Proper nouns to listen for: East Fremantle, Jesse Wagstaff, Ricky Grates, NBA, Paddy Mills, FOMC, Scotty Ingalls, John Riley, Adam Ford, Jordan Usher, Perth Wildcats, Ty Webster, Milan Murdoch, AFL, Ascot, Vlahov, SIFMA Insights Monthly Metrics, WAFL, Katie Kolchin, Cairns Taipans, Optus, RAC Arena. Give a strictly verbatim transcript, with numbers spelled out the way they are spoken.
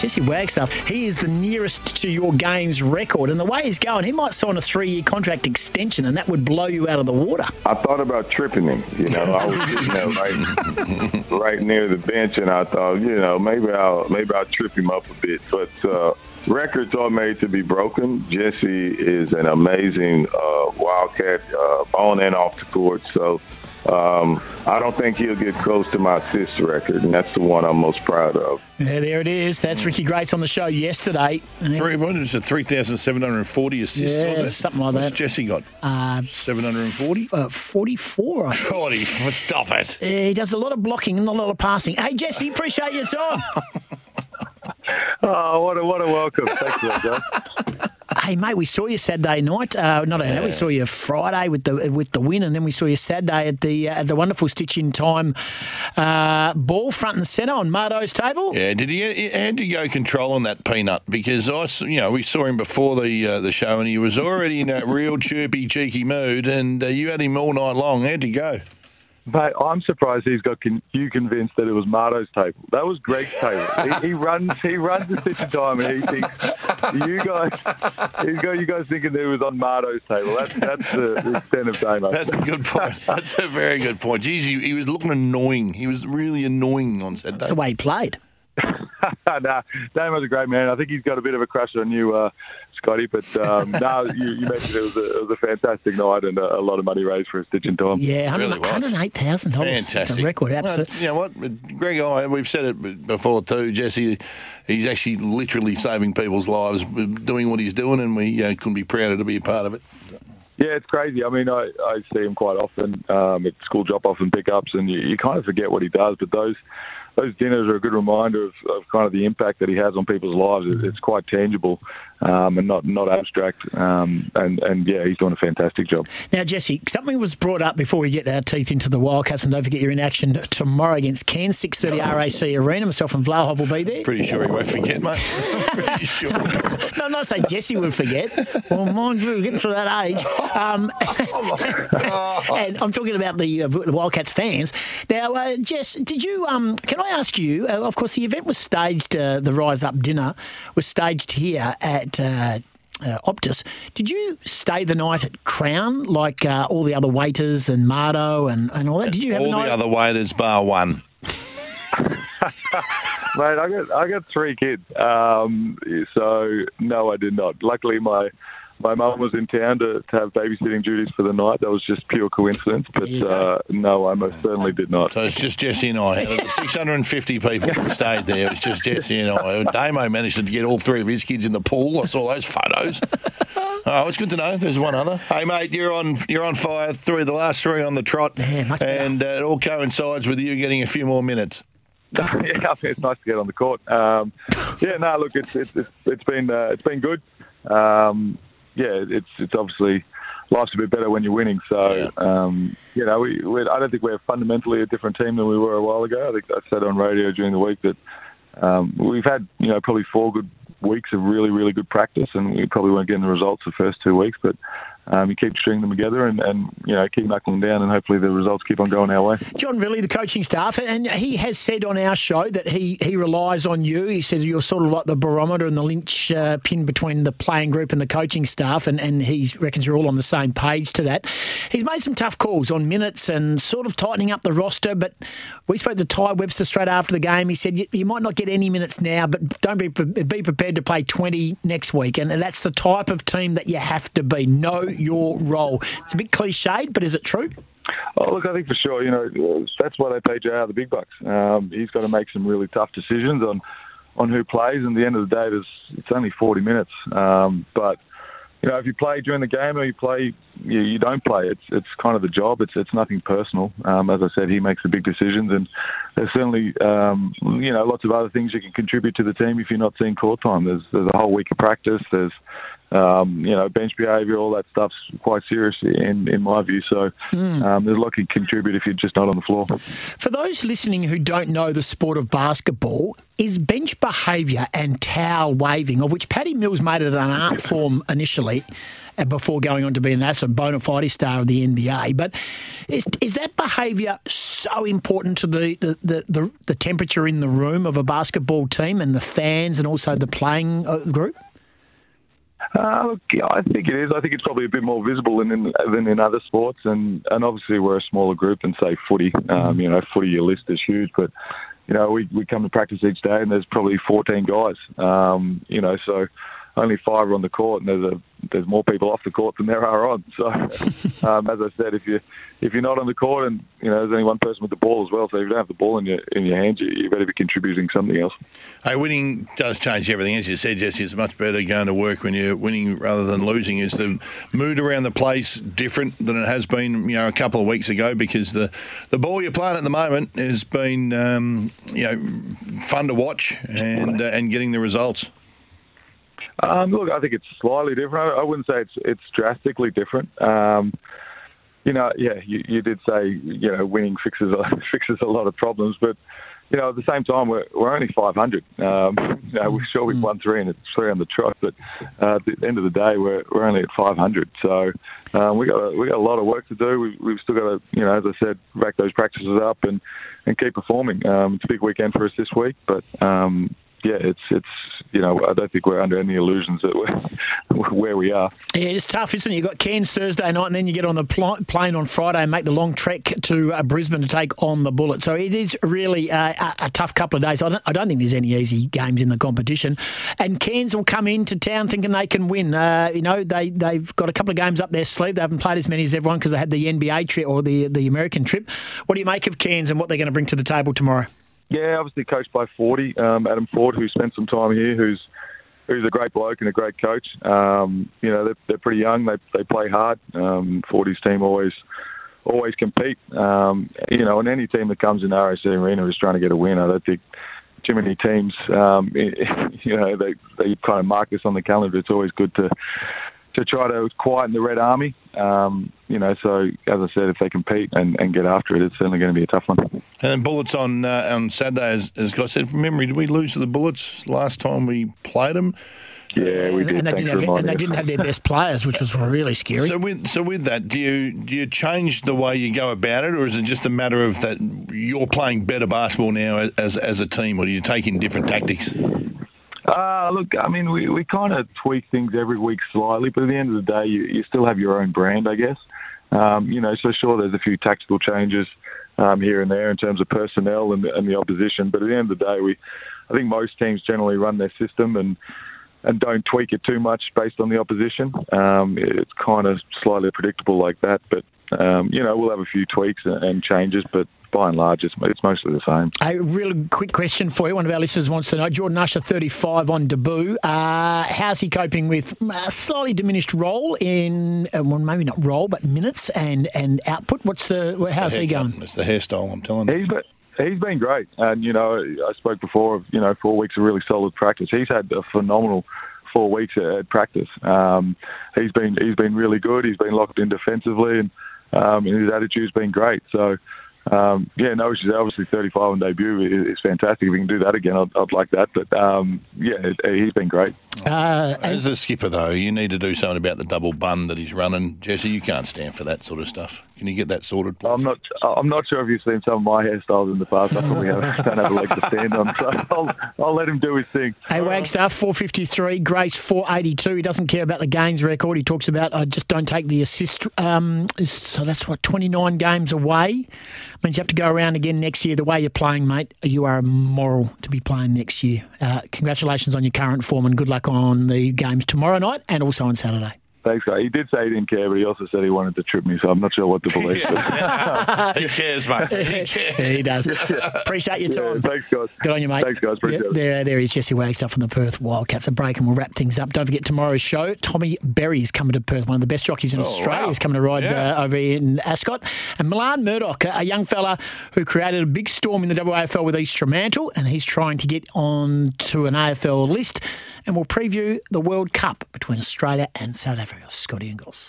Jesse Wagstaff, he is the nearest to your game's record, and the way he's going, he might sign a three-year contract extension and that would blow you out of the water. I thought about tripping him, you know. I was sitting there right, right near the bench, and I thought, you know, maybe I'll maybe I'll trip him up a bit. But uh, records are made to be broken. Jesse is an amazing uh, Wildcat uh, on and off the court, so Um, I don't think he'll get close to my assist record, and that's the one I'm most proud of. Yeah, there it is. That's Ricky Grates on the show yesterday. Three, what is it, three thousand seven hundred forty assists? Yeah, something like that. What's Jesse got? Uh, seven hundred forty? Uh, forty-four, I think. forty, stop it. Uh, he does a lot of blocking and not a lot of passing. Hey, Jesse, appreciate your time. Oh, what a, what a welcome. Thank you, Joe. Hey mate, we saw you Saturday night. Uh, not only yeah. that, we saw you Friday with the with the win, and then we saw you Saturday at the uh, at the wonderful Stitch in Time uh, ball front and centre on Mardo's table. Yeah, did he? How did he go control on that peanut? Because I, you know, we saw him before the uh, the show, and he was already in a real chirpy, cheeky mood, and uh, you had him all night long. How'd he go? Mate, I'm surprised he's got con- you convinced that it was Mardo's table. That was Greg's table. He, he runs, he runs the Stitch in Time, and he thinks you guys, he's got you guys thinking that it was on Mardo's table. That's that's the, the extent of game. That's a good point. That's a very good point. Jeez, he, he was looking annoying. He was really annoying on Saturday. That's the way he played. Nah, Damon's a great man. I think he's got a bit of a crush on you, uh, Scotty. But um, no, you, you mentioned it was, a, it was a fantastic night and a, a lot of money raised for a Stitch in Time. Yeah, really one hundred eight thousand dollars. Fantastic. That's a record, absolutely. Well, you know what, Greg, I, we've said it before too, Jesse, he's actually literally saving people's lives, doing what he's doing, and we uh, couldn't be prouder to be a part of it. Yeah, it's crazy. I mean, I, I see him quite often um, at school drop-off and pick-ups, and you, you kind of forget what he does, but those... Those dinners are a good reminder of, of kind of the impact that he has on people's lives. It's quite tangible um, and not, not abstract. Um, and, and, yeah, he's doing a fantastic job. Now, Jesse, something was brought up before we get our teeth into the Wildcats, and don't forget you're in action tomorrow against Cairns, six thirty R A C Arena. Myself and Vlahov will be there. Pretty sure he won't forget, mate. Pretty sure. No, I'm not saying Jesse will forget. Well, mind you, we're getting through that age. Um, and I'm talking about the, uh, the Wildcats fans. Now, uh, Jess, did you... Um, can Can I ask you, uh, of course, the event was staged, uh, the Rise Up dinner was staged here at uh, uh, Optus. Did you stay the night at Crown, like uh, all the other waiters and Mardo and, and all that? Did you have all a night? The other waiters bar one? Mate, I got, I got three kids, um, so no, I did not. Luckily, my... My mum was in town to, to have babysitting duties for the night. That was just pure coincidence. But uh, no, I most certainly did not. So it's just Jesse and I. It was six hundred fifty people who stayed there. It was just Jesse and I. Damo managed to get all three of his kids in the pool. I saw those photos. Oh, it's good to know. There's one other. Hey, mate, you're on you're on fire. Three, the last three on the trot. Man, and uh, it all coincides with you getting a few more minutes. Yeah, I mean, it's nice to get on the court. Um, yeah, no, look, it's it's it's, it's been uh, it's been good. Um, Yeah, it's it's obviously life's a bit better when you're winning. So, um, you know, we, we I don't think we're fundamentally a different team than we were a while ago. I think I said on radio during the week that um, we've had, you know, probably four good weeks of really, really good practice, and we probably weren't getting the results the first two weeks, but... Um, you keep stringing them together and, and, you know, keep knuckling down, and hopefully the results keep on going our way. John Riley, the coaching staff, and he has said on our show that he, he relies on you. He says you're sort of like the barometer and the linch uh, pin between the playing group and the coaching staff, and, and he reckons you're all on the same page to that. He's made some tough calls on minutes and sort of tightening up the roster, but we spoke to Ty Webster straight after the game. He said you might not get any minutes now, but don't be be prepared to play twenty next week, and that's the type of team that you have to be. No. Your role. It's a bit cliched, but is it true? Oh, look, I think for sure, you know, that's why they pay J R the big bucks. Um, he's got to make some really tough decisions on, on who plays, and at the end of the day, there's, it's only forty minutes. Um, but, you know, if you play during the game or you play, you, you don't play, it's it's kind of the job. It's it's nothing personal. Um, as I said, he makes the big decisions, and there's certainly, um, you know, lots of other things you can contribute to the team if you're not seeing court time. There's, there's a whole week of practice. There's um, you know, bench behaviour, all that stuff's quite serious in, in my view. So mm. um, there's a lot you can contribute if you're just not on the floor. For those listening who don't know the sport of basketball, is bench behaviour and towel waving, of which Paddy Mills made it an art form initially before going on to be an absolute bona fide star of the N B A. But is is that behaviour so important to the, the, the, the, the temperature in the room of a basketball team and the fans and also the playing group? Uh, look, I think it is. I think it's probably a bit more visible than in, than in other sports, and, and obviously we're a smaller group than, say, footy. Um, you know, footy, your list is huge, but, you know, we, we come to practice each day and there's probably fourteen guys, um, you know, so only five are on the court, and there's a, there's more people off the court than there are on. So, um, as I said, if you if you're not on the court, and you know there's only one person with the ball as well, so if you don't have the ball in your in your hands, you, you better be contributing something else. Hey, winning does change everything, as you said, Jesse. It's much better going to work when you're winning rather than losing. Is the mood around the place different than it has been, you know, a couple of weeks ago? Because the, the ball you're playing at the moment has been, um, you know, fun to watch and uh, and getting the results. Um, look, I think it's slightly different. I wouldn't say it's it's drastically different. Um, you know, yeah, you, you did say, you know, winning fixes fixes a lot of problems, but you know, at the same time, we're we're only five hundred. Um, you know, we're sure we've won three and it's three on the trot, but uh, at the end of the day, we're we're only at five hundred. So um, we got a, we got a lot of work to do. We've, we've still got to, you know, as I said, rack those practices up and, and keep performing. Um, it's a big weekend for us this week, but. Um, Yeah, it's, it's you know, I don't think we're under any illusions that we're where we are. Yeah, it's tough, isn't it? You've got Cairns Thursday night and then you get on the pl- plane on Friday and make the long trek to uh, Brisbane to take on the Bullets. So it is really uh, a, a tough couple of days. I don't, I don't think there's any easy games in the competition. And Cairns will come into town thinking they can win. Uh, you know, they, they've got a couple of games up their sleeve. They haven't played as many as everyone because they had the N B A trip or the, the American trip. What do you make of Cairns and what they're going to bring to the table tomorrow? Yeah, obviously coached by Fordy, um, Adam Ford, who spent some time here, who's who's a great bloke and a great coach. Um, you know, they're, they're pretty young. They they play hard. Um, Fordy's team always always compete. Um, you know, and any team that comes in the R A C Arena is trying to get a win. I don't think too many teams, um, you know, they, they kind of mark this on the calendar. It's always good to to try to quieten the Red Army. Um, you know, so as I said, if they compete and, and get after it, it's certainly going to be a tough one. And then Bullets on uh, on Saturday, as, as Guy said, from memory, did we lose to the Bullets last time we played them? Yeah, we did. And they, didn't have, and they didn't have their best players, which was really scary. So with so with that, do you do you change the way you go about it, or is it just a matter of that you're playing better basketball now as as a team, or do you take in different tactics? Uh, look, I mean, we, we kind of tweak things every week slightly, but at the end of the day, you, you still have your own brand, I guess. Um, you know, so sure, there's a few tactical changes um, here and there in terms of personnel and, and the opposition, but at the end of the day, we, I think most teams generally run their system and and don't tweak it too much based on the opposition. Um, it's kind of slightly predictable like that, but, um, you know, we'll have a few tweaks and, and changes, but by and large, it's, it's mostly the same. A real quick question for you. One of our listeners wants to know, Jordan Usher, thirty-five on debut. Uh, how's he coping with a slightly diminished role in, well, maybe not role, but minutes and, and output? What's the, how's he going? It's the hairstyle, I'm telling you. He's been, he's been great. And, you know, I spoke before of, you know, four weeks of really solid practice. He's had a phenomenal four weeks at, at practice. Um, he's been, he's been really good. He's been locked in defensively and, um, and his attitude's been great. So, Um, yeah, no issues. Obviously, thirty-five on debut is fantastic. If we can do that again, I'd, I'd like that. But, um, yeah, he's been great. Uh, As a skipper, though, you need to do something about the double bun that he's running. Jesse, you can't stand for that sort of stuff. Can you get that sorted, please? I'm not I'm not sure if you've seen some of my hairstyles in the past. I probably have, don't have a leg to stand on. So I'll, I'll let him do his thing. Hey, Wagstaff, four fifty-three, Grace, four eighty-two. He doesn't care about the gains record. He talks about, I just don't take the assist. Um, so that's, what, twenty-nine games away? Means you have to go around again next year. The way you're playing, mate, you are immoral to be playing next year. Uh, congratulations on your current form and good luck on the games tomorrow night and also on Saturday. Thanks, guy. He did say he didn't care, but he also said he wanted to trip me, so I'm not sure what to believe. He cares, mate. He cares. Yeah, he does. Appreciate your time. Yeah, thanks, guys. Good on you, mate. Thanks, guys. Appreciate yep, it. There, there is Jesse Wagstaff from the Perth Wildcats. A break and we'll wrap things up. Don't forget tomorrow's show. Tommy Berry's coming to Perth, one of the best jockeys in oh, Australia. Wow. He's coming to ride yeah. uh, over in Ascot. And Milan Murdoch, a young fella who created a big storm in the W A F L with East Fremantle, and he's trying to get on to an A F L list. and we'll preview the World Cup between Australia and South Africa. Scotty Ingalls.